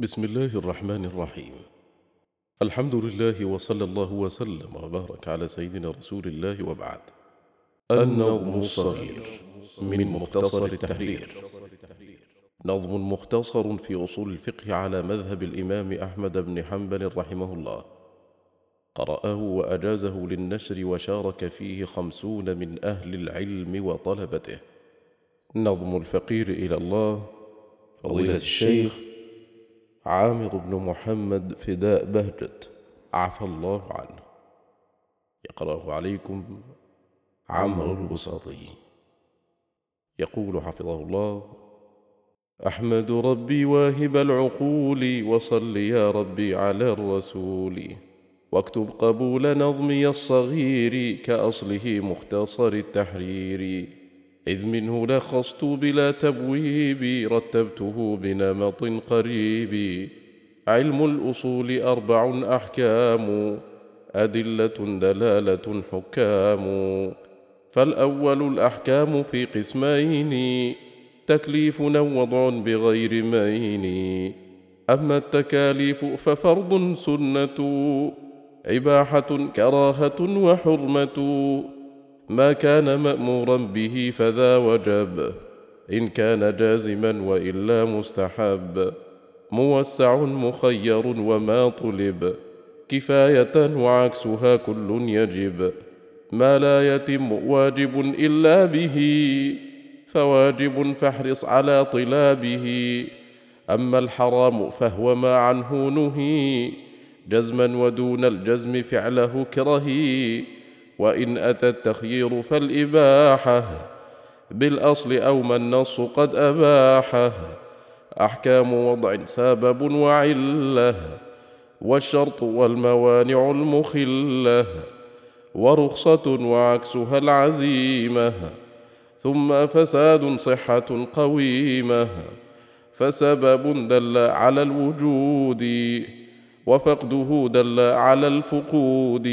بسم الله الرحمن الرحيم. الحمد لله وصلى الله وسلم وبارك على سيدنا رسول الله، وبعد. النظم الصغير من مختصر التحرير، نظم مختصر في أصول الفقه على مذهب الإمام أحمد بن حنبل رحمه الله، قرأه وأجازه للنشر وشارك فيه 50 من أهل العلم وطلبته. نظم الفقير إلى الله، فضيلة الشيخ عامر بن محمد فداء بهجت عفى الله عنه. يقرأه عليكم عمرو البساطي. يقول حفظه الله: أحمد ربي واهب العقول، وصل يا ربي على الرسول، واكتب قبول نظمي الصغير كأصله مختصر التحرير، إذ منه لخصت بلا تبويب، رتبته بنمط قريب. علم الأصول 4 أحكام، أدلة دلالة حكام. فالأول الأحكام في قسمين، تكليف وضع بغير مين. أما التكاليف ففرض سنة، إباحة كراهة وحرمة. ما كان مأمورا به فذا وجب، إن كان جازما وإلا مستحب. موسع مخير وما طلب، كفاية وعكسها كل يجب. ما لا يتم واجب إلا به، فواجب فاحرص على طلابه. أما الحرام فهو ما عنه نهي، جزما ودون الجزم فعله كرهي. وإن أتى التخيير فالإباحة، بالأصل أو ما النص قد أباحه. أحكام وضع سبب وعلة، والشرط والموانع المخلة. ورخصة وعكسها العزيمة، ثم فساد صحة قويمة. فسبب دل على الوجود، وفقده دل على الفقود.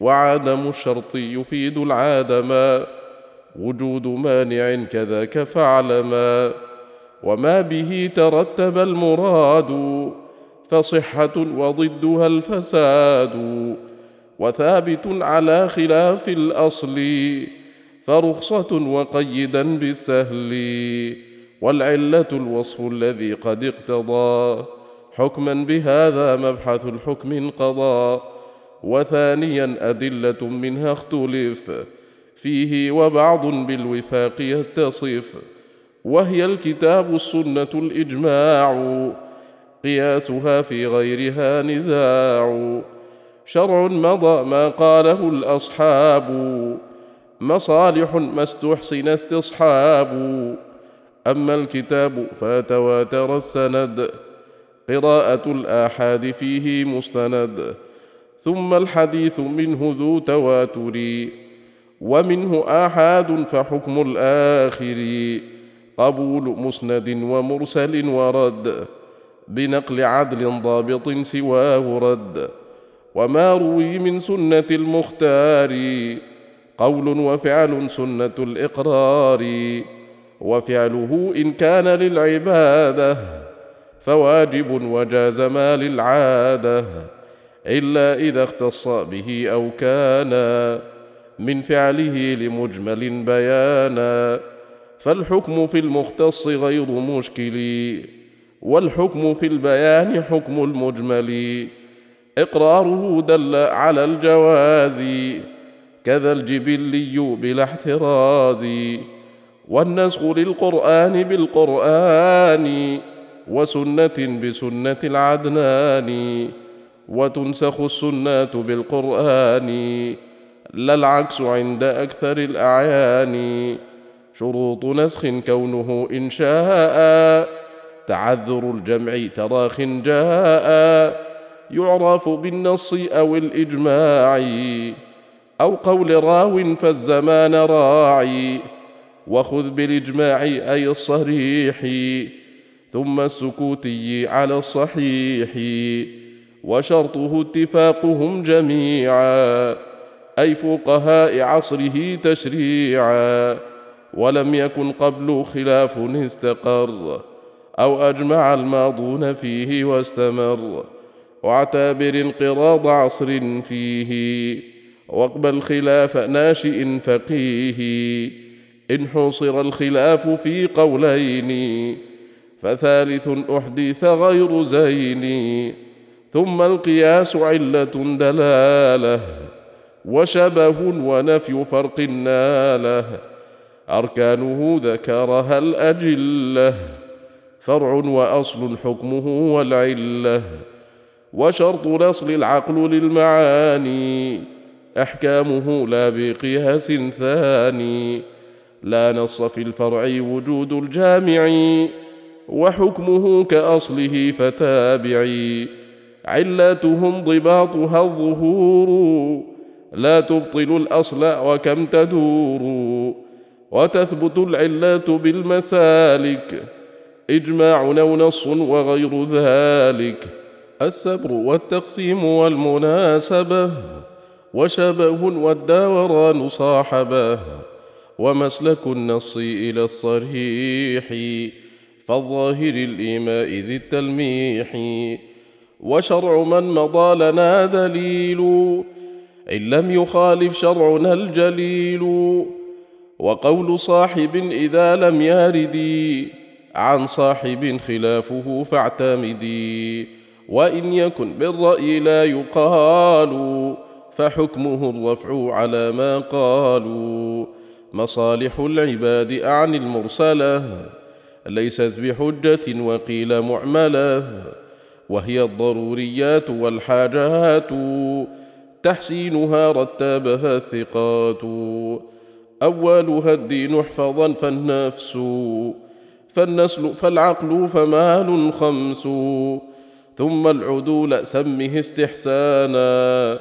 وعدم الشرط يفيد العدم، وجود مانع كذاك فاعلما. وما به ترتب المراد، فصحة وضدها الفساد. وثابت على خلاف الأصل، فرخصة وقيدا بالسهل. والعلة الوصف الذي قد اقتضى، حكما بهذا مبحث الحكم انقضى. وثانيا أدلة منها اختلف فيه، وبعض بالوفاق يتصف. وهي الكتاب السنة الإجماع، قياسها في غيرها نزاع. شرع مضى ما قاله الأصحاب، مصالح ما استحسن استصحاب. أما الكتاب فتواتر السند، قراءة الآحاد فيه مستند. ثم الحديث منه ذو تواتر، ومنه آحاد فحكم الآخر. قبول مسند ومرسل ورد، بنقل عدل ضابط سواه رد. وما روي من سنة المختار، قول وفعل سنة الإقرار. وفعله إن كان للعبادة، فواجب وجاز ما للعادة. إلا إذا اختص به أو كان من فعله لمجمل بيانا. فالحكم في المختص غير مشكل، والحكم في البيان حكم المجمل. إقراره دل على الجواز، كذا الجبلي بلا احتراز. والنسخ للقرآن بالقرآن، وسنة بسنة العدنان. وتنسخ السنات بالقرآن، لا العكس عند أكثر الأعيان. شروط نسخ كونه إن شاء، تعذر الجمع تراخ جاء. يعرف بالنص أو الإجماع، أو قول راو فالزمان راعي. وخذ بالإجماع أي الصريح، ثم السكوتي على الصحيح. وشرطه اتفاقهم جميعا، أي فقهاء عصره تشريعا. ولم يكن قبل خلاف استقر، أو أجمع الماضون فيه واستمر، واعتبر انقراض عصر فيه، واقبل خلاف ناشئ فقيه. إن حصر الخلاف في قولين فثالث أحدث غير زين، ثم القياس علة دلالة وشبه ونفي فرق ناله، أركانه ذكرها الأجلة، فرع وأصل حكمه والعلة، وشرط الأصل العقل للمعاني، أحكامه لا بقياس ثاني، لا نص في الفرع وجود الجامع، وحكمه كأصله فتابعي، علته انضباطها الظهور، لا تبطل الأصل وكم تدور، وتثبت العلة بالمسالك، إجماع أو نص وغير ذلك، السبر والتقسيم والمناسبة، وشبه والدوران صاحبه، ومسلك النص إلى الصريح، فالظاهر الإيماء ذي التلميح، وشرع من مضى لنا دليل، إن لم يخالف شرعنا الجليل، وقول صاحب إذا لم يردي، عن صاحب خلافه فاعتمدي، وإن يكن بالرأي لا يقال، فحكمه الرفع على ما قالوا، مصالح العباد أعني المرسلة، ليست بحجة وقيل معملة، وهي الضروريات والحاجات، تحسينها رتبها الثقات، أولها الدين احفظا فالنفس، فالنسل فالعقل فمال خمس، ثم العدول سمه استحسانا،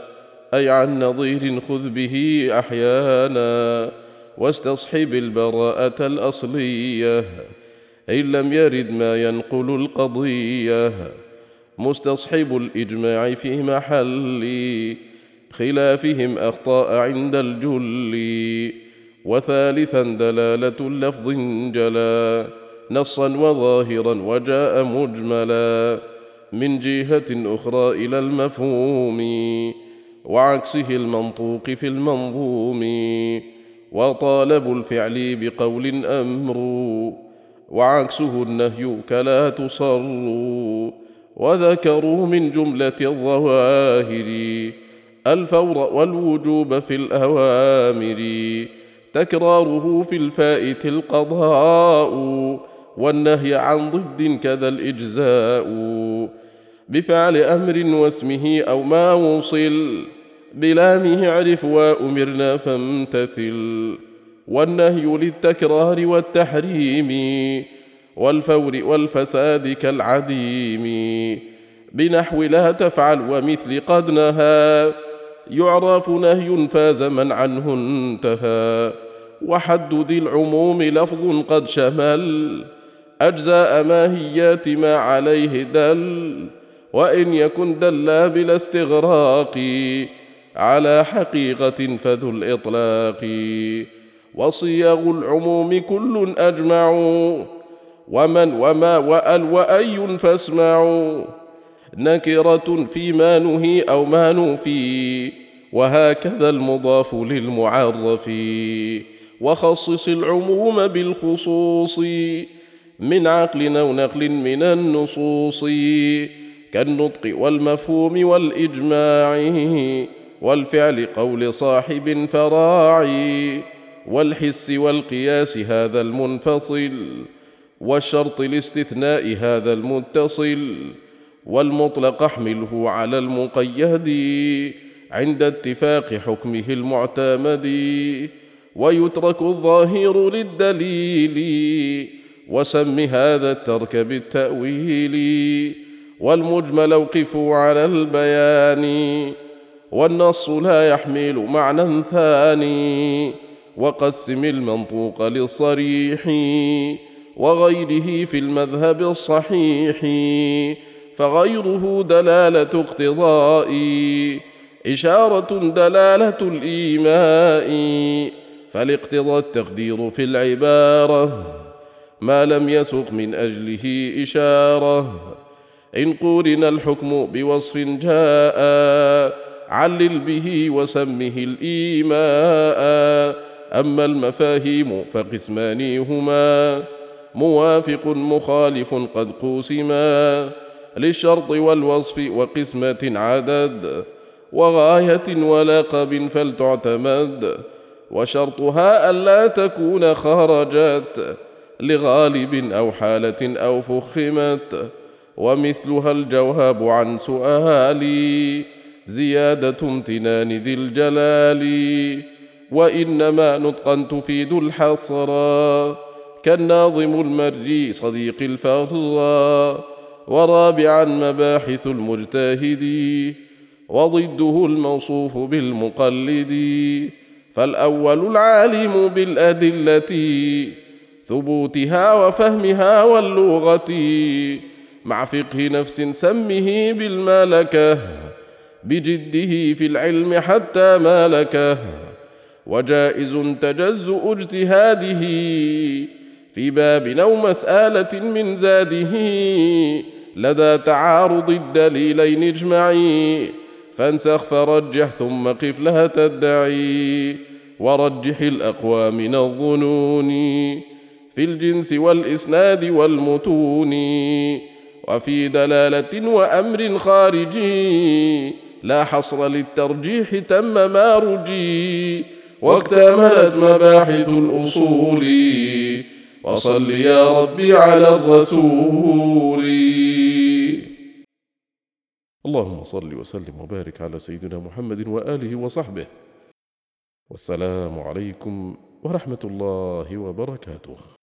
أي عن نظير خذ به أحيانا، واستصحب البراءة الأصلية، إن لم يرد ما ينقل القضية، مستصحب الإجماع في محل خلافهم أخطاء عند الجل، وثالثا دلالة لفظ جلا، نصا وظاهرا وجاء مجملا، من جهة أخرى إلى المفهوم، وعكسه المنطوق في المنظوم، وطالب الفعل بقول أمر، وعكسه النهي كلا تصر، وذكروا من جملة الظواهر الفور والوجوب في الأوامر، تكراره في الفائت القضاء، والنهي عن ضد كذا الإجزاء، بفعل أمر واسمه أو ما وصل، بلامه اعرف وأمرنا فامتثل، والنهي للتكرار والتحريم، والفور والفساد كالعديم، بنحو لا تفعل ومثل قد نهى، يعرف نهي فاز من عنه انتهى، وحد ذي العموم لفظ قد شمل، أجزاء ماهيات ما عليه دل، وإن يكن دل بلا استغراق، على حقيقة فذو الإطلاق، وصيغ العموم كل أجمع، ومن وما وأل وأي فاسمعوا، نكرة فيما نهي أو ما نفي، وهكذا المضاف للمعرف، وخصص العموم بالخصوص، من عقل أو نقل من النصوص، كالنطق والمفهوم والإجماع، والفعل قول صاحب فراعي، والحس والقياس هذا المنفصل، والشرط الاستثناء هذا المتصل، والمطلق احمله على المقيد، عند اتفاق حكمه المعتمد، ويترك الظاهر للدليل، وسم هذا الترك بالتأويل، والمجمل اوقفوا على البيان، والنص لا يحمل معنى ثاني، وقسم المنطوق للصريح وغيره في المذهب الصحيح، فغيره دلالة اقتضاء، إشارة دلالة الإيماء، فالاقتضاء التقدير في العبارة، ما لم يسق من أجله إشارة إن قورن الحكم بوصف جاء علل به وسمه الإيماء أما المفاهيم فقسمان هما موافق مخالف قد قوسما للشرط والوصف وقسمة عدد وغاية ولقب فلتعتمد وشرطها ألا تكون خرجت لغالب أو حالة أو فخمت ومثلها الجواب عن سؤالي زيادة امتنان ذي الجلال وإنما نطقا تفيد الحصرا كالناظم المري صديق الفرا ورابعا مباحث المجتهد وضده الموصوف بالمقلد فالأول العالم بالأدلة ثبوتها وفهمها واللغة مع فقه نفس سمه بالملكة بجده في العلم حتى مالكه وجائز تجزؤ اجتهاده في باب أو مسألة من زاده لدى تعارض الدليلين اجمعي فانسخ فرجح ثم قف لها تدعي ورجح الأقوى من الظنون في الجنس والإسناد والمتون وفي دلالة وأمر خارجي لا حصر للترجيح تم ما رجي واكتملت مباحث الأصول وصل يا ربي على الرسول. اللهم صل وسلم وبارك على سيدنا محمد وآله وصحبه، والسلام عليكم ورحمة الله وبركاته.